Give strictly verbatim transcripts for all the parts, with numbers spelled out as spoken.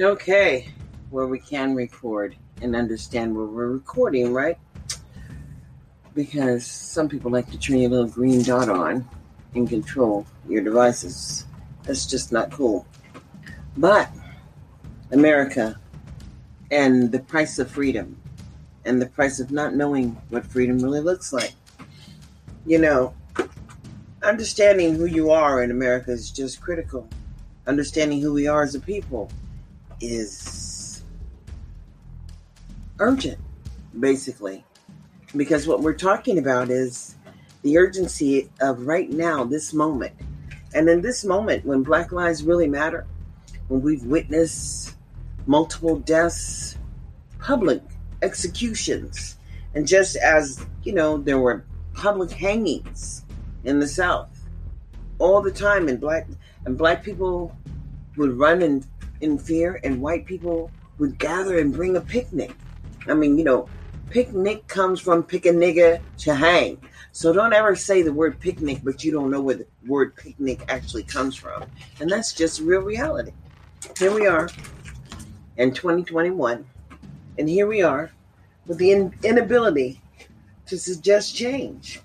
Okay, where we can record and understand where we're recording, right? Because some people like to turn your little green dot on and control your devices. That's just not cool. But America and the price of freedom and the price of not knowing what freedom really looks like. You know, understanding who you are in America is just critical. Understanding who we are as a people is urgent, basically. Because what we're talking about is the urgency of right now, this moment. And in this moment, when Black lives really matter, when we've witnessed multiple deaths, public executions, and just as, you know, there were public hangings in the South all the time, and black and black people would run in, in fear, and white people would gather and bring a picnic. I mean, you know, picnic comes from pick a nigga to hang. So don't ever say the word picnic, but you don't know where the word picnic actually comes from. And that's just real reality. Here we are in twenty twenty-one. And here we are with the in- inability to suggest change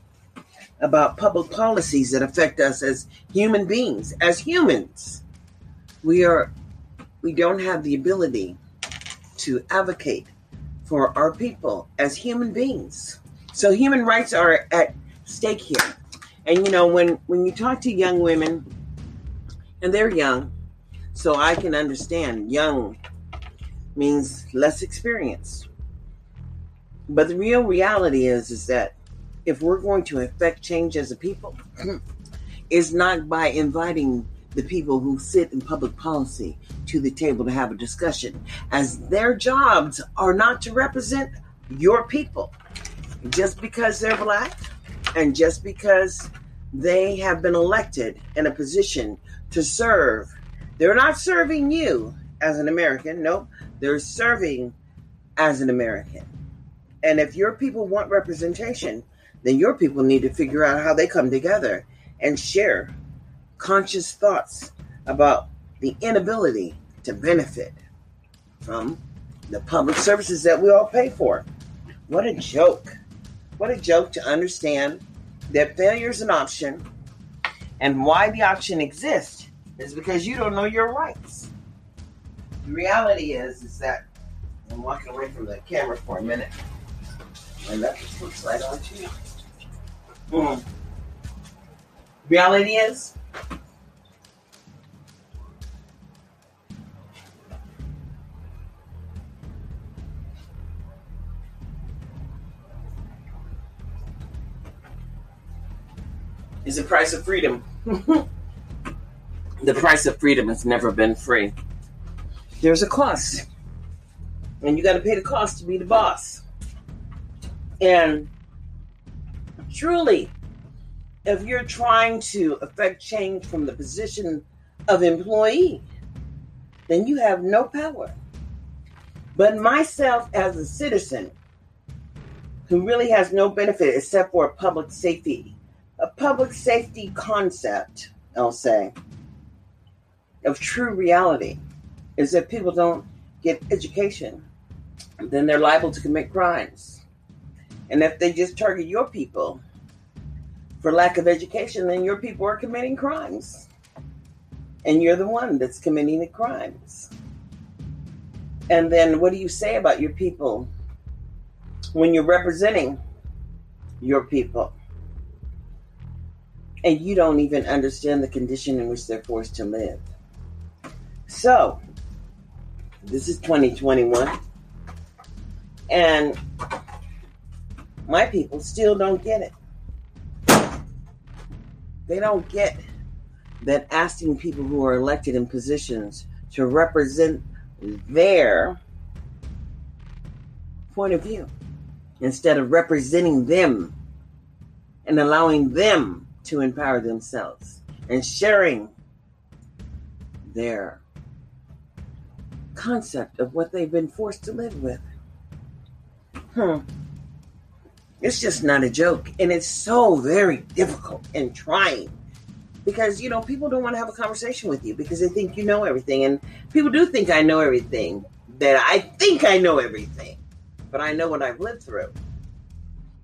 about public policies that affect us as human beings. As humans, we are we don't have the ability to advocate for our people as human beings. So human rights are at stake here. And you know, when, when you talk to young women, and they're young, so I can understand, young means less experience. But the real reality is, is that if we're going to affect change as a people, it's not by inviting the people who sit in public policy to the table to have a discussion, as their jobs are not to represent your people. Just because they're Black and just because they have been elected in a position to serve, they're not serving you as an American. Nope, they're serving as an American. And if your people want representation, then your people need to figure out how they come together and share conscious thoughts about the inability to benefit from the public services that we all pay for. What a joke. What a joke to understand that failure is an option, and why the option exists is because you don't know your rights. The reality is, is that I'm walking away from the camera for a minute. And that just looks right on to you. Mm. Reality is, is the price of freedom. The price of freedom has never been free. There's a cost. And you got to pay the cost to be the boss. And truly, if you're trying to affect change from the position of employee, then you have no power. But myself as a citizen who really has no benefit except for public safety, a public safety concept, I'll say, of true reality is that people don't get education. Then they're liable to commit crimes. And if they just target your people for lack of education, then your people are committing crimes. And you're the one that's committing the crimes. And then what do you say about your people when you're representing your people? And you don't even understand the condition in which they're forced to live. So, this is twenty twenty-one. And my people still don't get it. They don't get that asking people who are elected in positions to represent their point of view instead of representing them and allowing them to empower themselves and sharing their concept of what they've been forced to live with. Hmm. It's just not a joke. And it's so very difficult and trying because, you know, people don't want to have a conversation with you because they think you know everything. And people do think I know everything, that I think I know everything, but I know what I've lived through.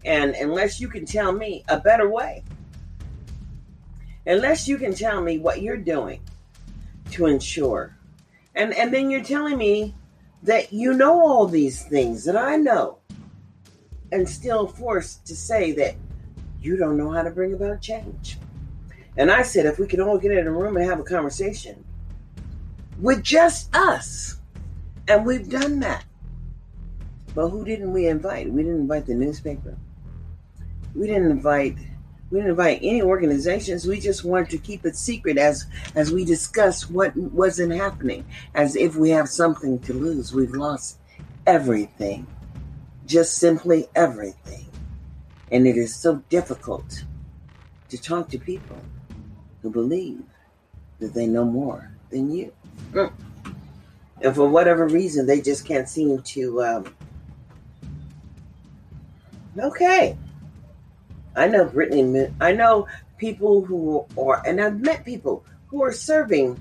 And unless you can tell me a better way, unless you can tell me what you're doing to ensure. And, and then you're telling me that you know all these things that I know and still forced to say that you don't know how to bring about change. And I said, if we could all get in a room and have a conversation with just us, and we've done that. But who didn't we invite? We didn't invite the newspaper. We didn't invite, we didn't invite any organizations. We just wanted to keep it secret as, as we discussed what wasn't happening, as if we have something to lose. We've lost everything, just simply everything. And it is so difficult to talk to people who believe that they know more than you. Mm. And for whatever reason, they just can't seem to, um, okay. I know Brittany, I know people who are, and I've met people who are serving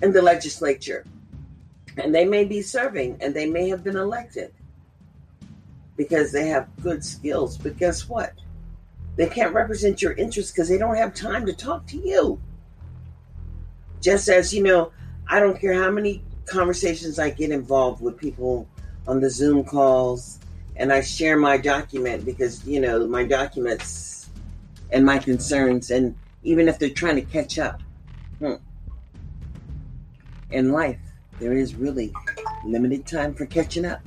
in the legislature, and they may be serving and they may have been elected because they have good skills, but guess what? They can't represent your interests because they don't have time to talk to you. Just as, you know, I don't care how many conversations I get involved with people on the Zoom calls, and I share my document because, you know, my documents and my concerns, and even if they're trying to catch up. Hmm. In life, there is really limited time for catching up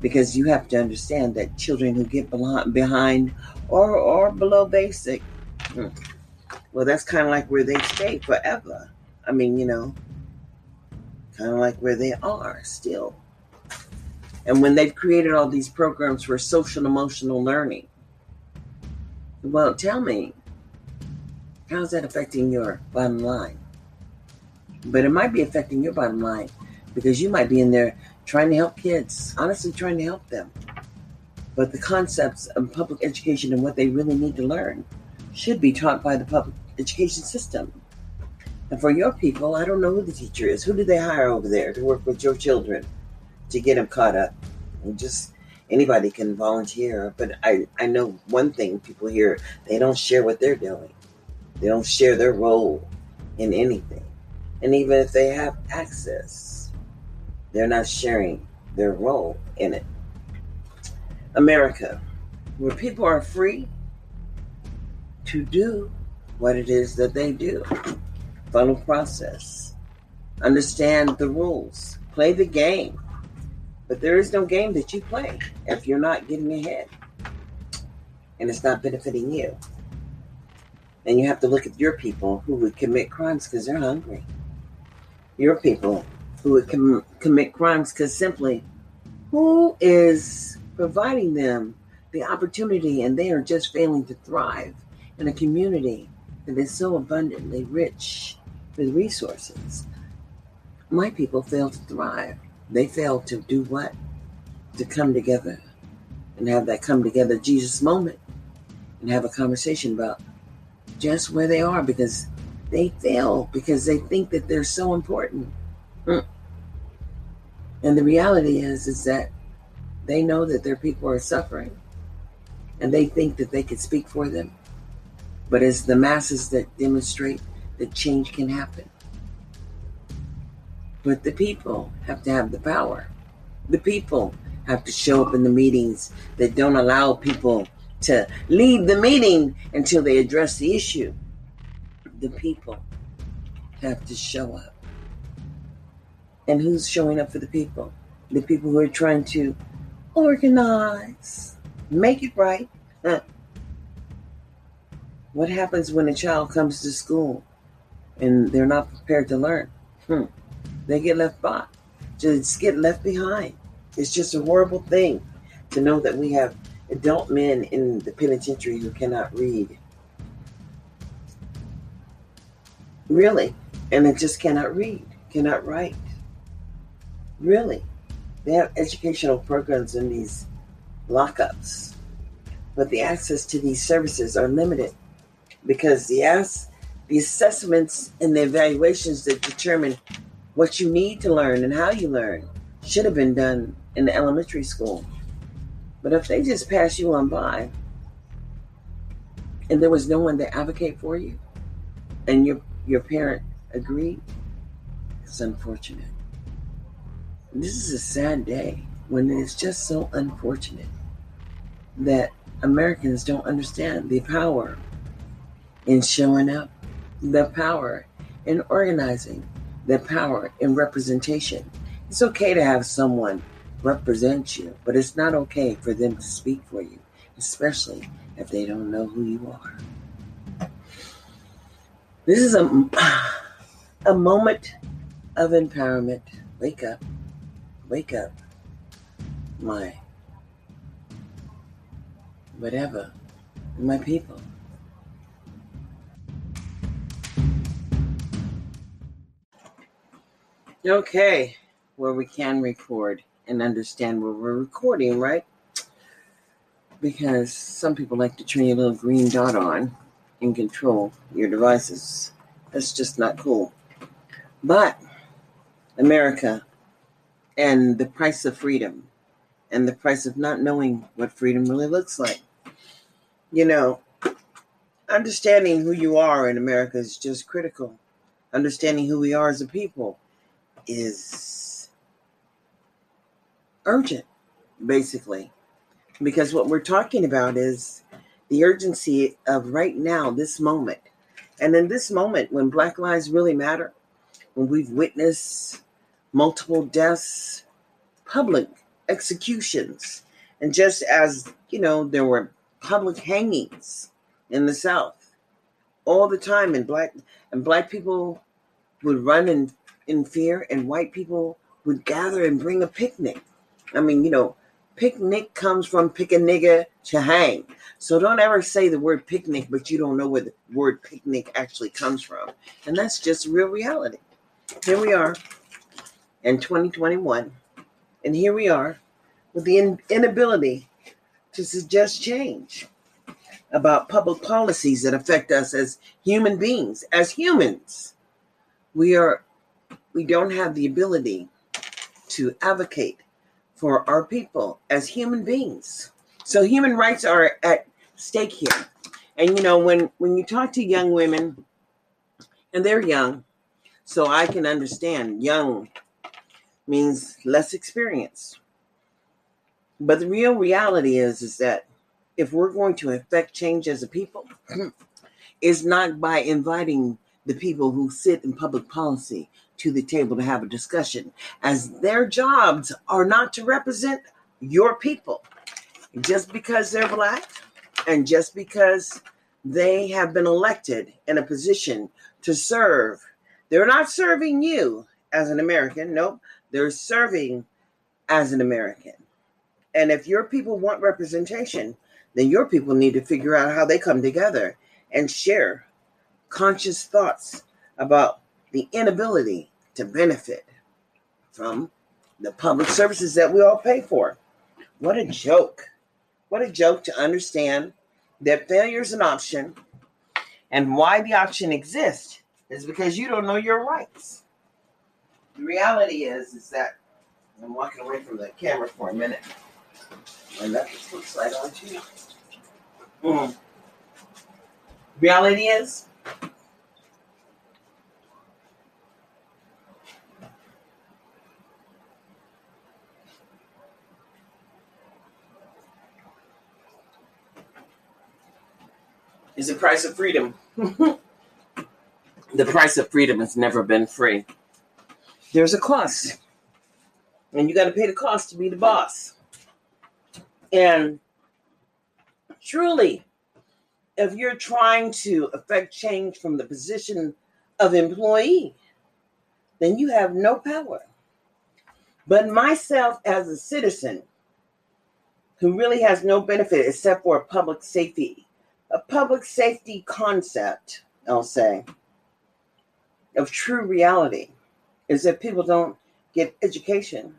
because you have to understand that children who get behind or, or below basic, hmm, well, that's kind of like where they stay forever. I mean, you know, kind of like where they are still. And when they've created all these programs for social emotional learning, well, tell me, how's that affecting your bottom line? But it might be affecting your bottom line because you might be in there trying to help kids, honestly trying to help them. But the concepts of public education and what they really need to learn should be taught by the public education system. And for your people, I don't know who the teacher is. Who do they hire over there to work with your children to get them caught up? And just anybody can volunteer. But I, I know one thing people hear, they don't share what they're doing. They don't share their role in anything. And even if they have access, they're not sharing their role in it. America, where people are free to do what it is that they do. Follow process, understand the rules, play the game. But there is no game that you play if you're not getting ahead and it's not benefiting you. And you have to look at your people who would commit crimes because they're hungry. Your people who would com- commit crimes because simply who is providing them the opportunity and they are just failing to thrive in a community that is so abundantly rich with resources. My people fail to thrive. They fail to do what? To come together and have that come together Jesus moment and have a conversation about just where they are because they fail because they think that they're so important. And the reality is, is that they know that their people are suffering and they think that they can speak for them. But it's the masses that demonstrate that change can happen. But the people have to have the power. The people have to show up in the meetings that don't allow people to leave the meeting until they address the issue. The people have to show up. And who's showing up for the people? The people who are trying to organize, make it right. Huh. What happens when a child comes to school and they're not prepared to learn? Hmm. They get left by, just get left behind. It's just a horrible thing to know that we have adult men in the penitentiary who cannot read. Really, and they just cannot read, cannot write. Really, they have educational programs in these lockups, but the access to these services are limited. Because yes, the assessments and the evaluations that determine what you need to learn and how you learn should have been done in the elementary school. But if they just pass you on by and there was no one to advocate for you and your your parent agreed, it's unfortunate. This is a sad day when it's just so unfortunate that Americans don't understand the power in showing up, the power in organizing, the power in representation. It's okay to have someone represent you, but it's not okay for them to speak for you, especially if they don't know who you are. This is a, a moment of empowerment. Wake up. Wake up, my whatever, my people. Okay, where well, we can record and understand where we're recording, right? Because some people like to turn your little green dot on and control your devices. That's just not cool. But America, and the price of freedom, and the price of not knowing what freedom really looks like. You know, understanding who you are in America is just critical. Understanding who we are as a people is urgent, basically. Because what we're talking about is the urgency of right now, this moment. And in this moment, when Black lives really matter, when we've witnessed multiple deaths, public executions. And just as, you know, there were public hangings in the South all the time. And black and black people would run in, in fear, and white people would gather and bring a picnic. I mean, you know, picnic comes from pick a nigga to hang. So don't ever say the word picnic, but you don't know where the word picnic actually comes from. And that's just real reality. Here we are. In twenty twenty-one, and here we are with the in- inability to suggest change about public policies that affect us as human beings. As humans, we are we don't have the ability to advocate for our people as human beings. So human rights are at stake here. And you know, when, when you talk to young women, and they're young, so I can understand young means less experience. But the real reality is, is that if we're going to affect change as a people, it's not by inviting the people who sit in public policy to the table to have a discussion, as their jobs are not to represent your people. Just because they're Black and just because they have been elected in a position to serve, they're not serving you as an American. Nope. They're serving as an American. And if your people want representation, then your people need to figure out how they come together and share conscious thoughts about the inability to benefit from the public services that we all pay for. What a joke. What a joke to understand that failure is an option, and why the option exists is because you don't know your rights. The reality is, is that I'm walking away from the camera for a minute. I left this flip slide on too. Mm. Reality is, is the price of freedom. The price of freedom has never been free. There's a cost, and you got to pay the cost to be the boss. And truly, if you're trying to affect change from the position of employee, then you have no power. But myself as a citizen who really has no benefit except for a public safety, a public safety concept, I'll say, of true reality, is that people don't get education,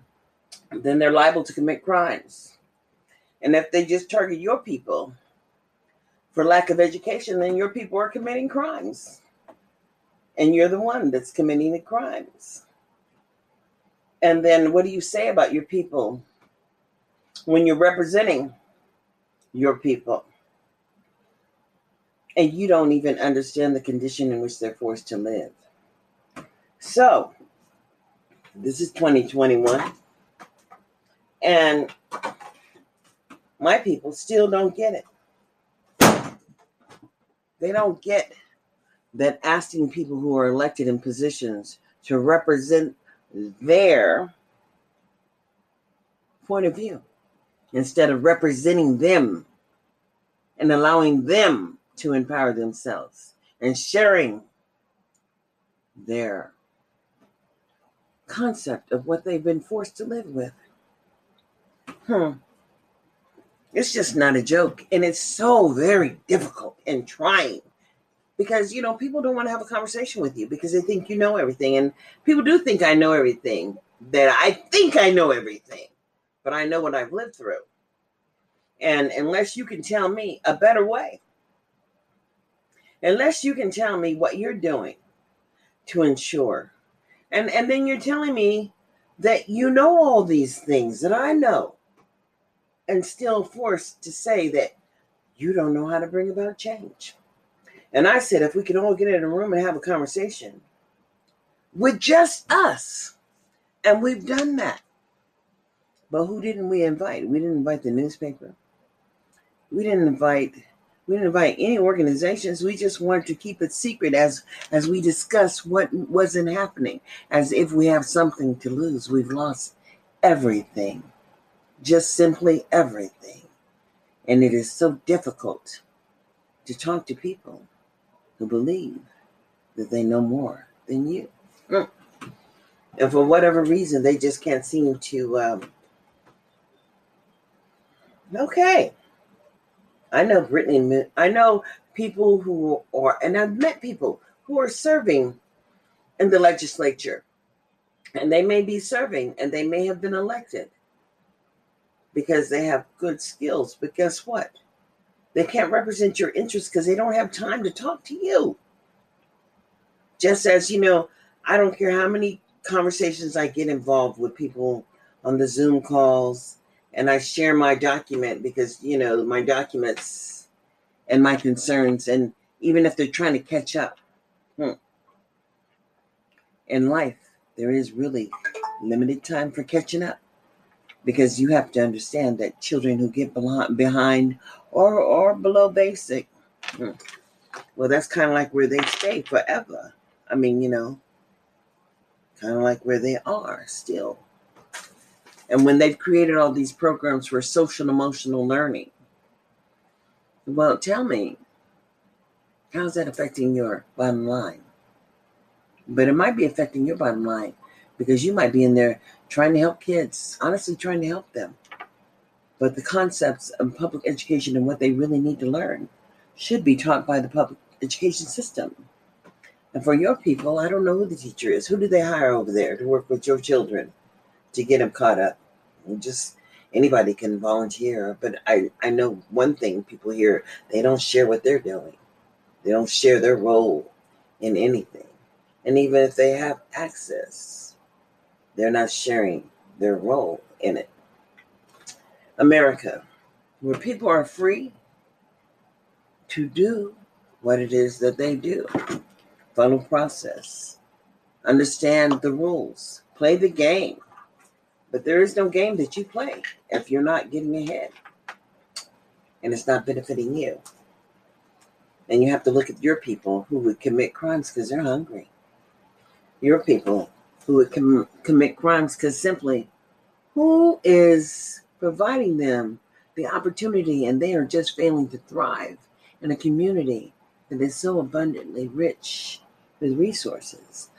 then they're liable to commit crimes. And if they just target your people for lack of education, then your people are committing crimes. and you're the one that's committing the crimes. And then what do you say about your people when you're representing your people and you don't even understand the condition in which they're forced to live? So this is twenty twenty-one, and my people still don't get it. They don't get that asking people who are elected in positions to represent their point of view instead of representing them and allowing them to empower themselves and sharing their concept of what they've been forced to live with. Hmm. It's just not a joke. And it's so very difficult and trying because, you know, people don't want to have a conversation with you because they think you know everything. And people do think I know everything, that I think I know everything, but I know what I've lived through. And unless you can tell me a better way, unless you can tell me what you're doing to ensure. And, and then you're telling me that you know all these things that I know, and still forced to say that you don't know how to bring about change. And I said, if we could all get in a room and have a conversation with just us, and we've done that. But who didn't we invite? We didn't invite the newspaper. We didn't invite, we didn't invite any organizations. We just wanted to keep it secret as, as we discussed what wasn't happening, as if we have something to lose. We've lost everything. Just simply everything. And it is so difficult to talk to people who believe that they know more than you. Mm. And for whatever reason, they just can't seem to, um, okay. I know Brittany, I know people who are, and I've met people who are serving in the legislature. And they may be serving, and they may have been elected, because they have good skills. But guess what? They can't represent your interests because they don't have time to talk to you. Just as, you know, I don't care how many conversations I get involved with people on the Zoom calls, and I share my document because, you know, my documents and my concerns, and even if they're trying to catch up. Hmm. In life, there is really limited time for catching up. Because you have to understand that children who get behind or, or below basic, well, that's kind of like where they stay forever. I mean, you know, kind of like where they are still. And when they've created all these programs for social emotional learning, well, tell me, how's that affecting your bottom line? But it might be affecting your bottom line because you might be in there trying to help kids, honestly trying to help them. But the concepts of public education and what they really need to learn should be taught by the public education system. And for your people, I don't know who the teacher is. Who do they hire over there to work with your children to get them caught up? And just anybody can volunteer. But I, I know one thing people hear, they don't share what they're doing. They don't share their role in anything. And even if they have access, they're not sharing their role in it. America, where people are free to do what it is that they do. Follow process. Understand the rules. Play the game. But there is no game that you play if you're not getting ahead. And it's not benefiting you. And you have to look at your people who would commit crimes because they're hungry. Your people who would com- commit crimes because simply who is providing them the opportunity, and they are just failing to thrive in a community that is so abundantly rich with resources.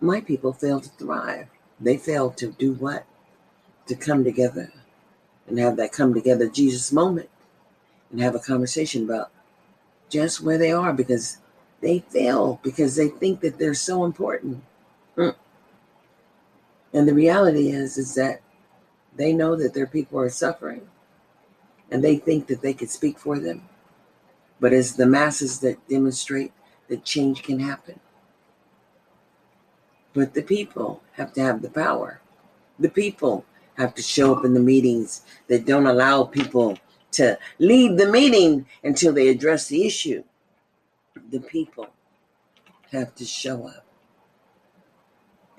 My people fail to thrive. They fail to do what? To come together and have that come together Jesus moment and have a conversation about just where they are, because they fail because they think that they're so important. Mm. And the reality is, is that they know that their people are suffering and they think that they could speak for them. But it's the masses that demonstrate that change can happen. But the people have to have the power. The people have to show up in the meetings. They don't allow people to leave the meeting until they address the issue. The people have to show up.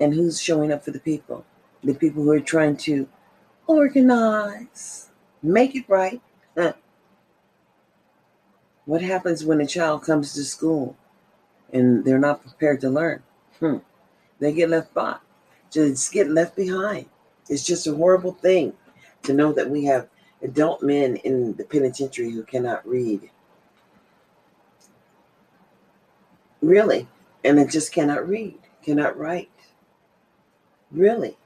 And who's showing up for the people? The people who are trying to organize, make it right. Huh. What happens when a child comes to school and they're not prepared to learn? Hmm. They get left by. Just get left behind. It's just a horrible thing to know that we have adult men in the penitentiary who cannot read. Really. And they just cannot read, cannot write. Really.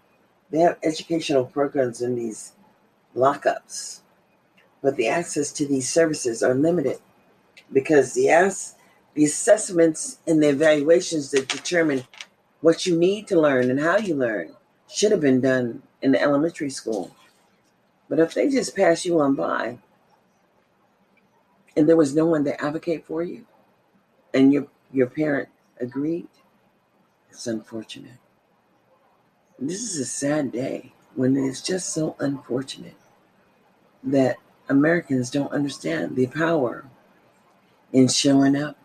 They have educational programs in these lockups. But the access to these services are limited because the, ass, the assessments and the evaluations that determine what you need to learn and how you learn should have been done in the elementary school. But if they just pass you on by and there was no one to advocate for you and your, your parent agreed, it's unfortunate. This is a sad day when it is just so unfortunate that Americans don't understand the power in showing up,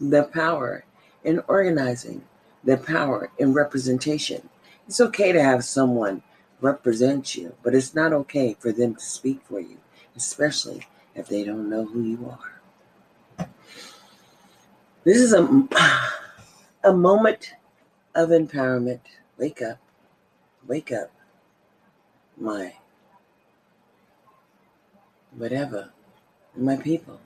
the power in organizing, the power in representation. It's okay to have someone represent you, but it's not okay for them to speak for you, especially if they don't know who you are. This is a, a moment of empowerment. Wake up. Wake up. My whatever. My people.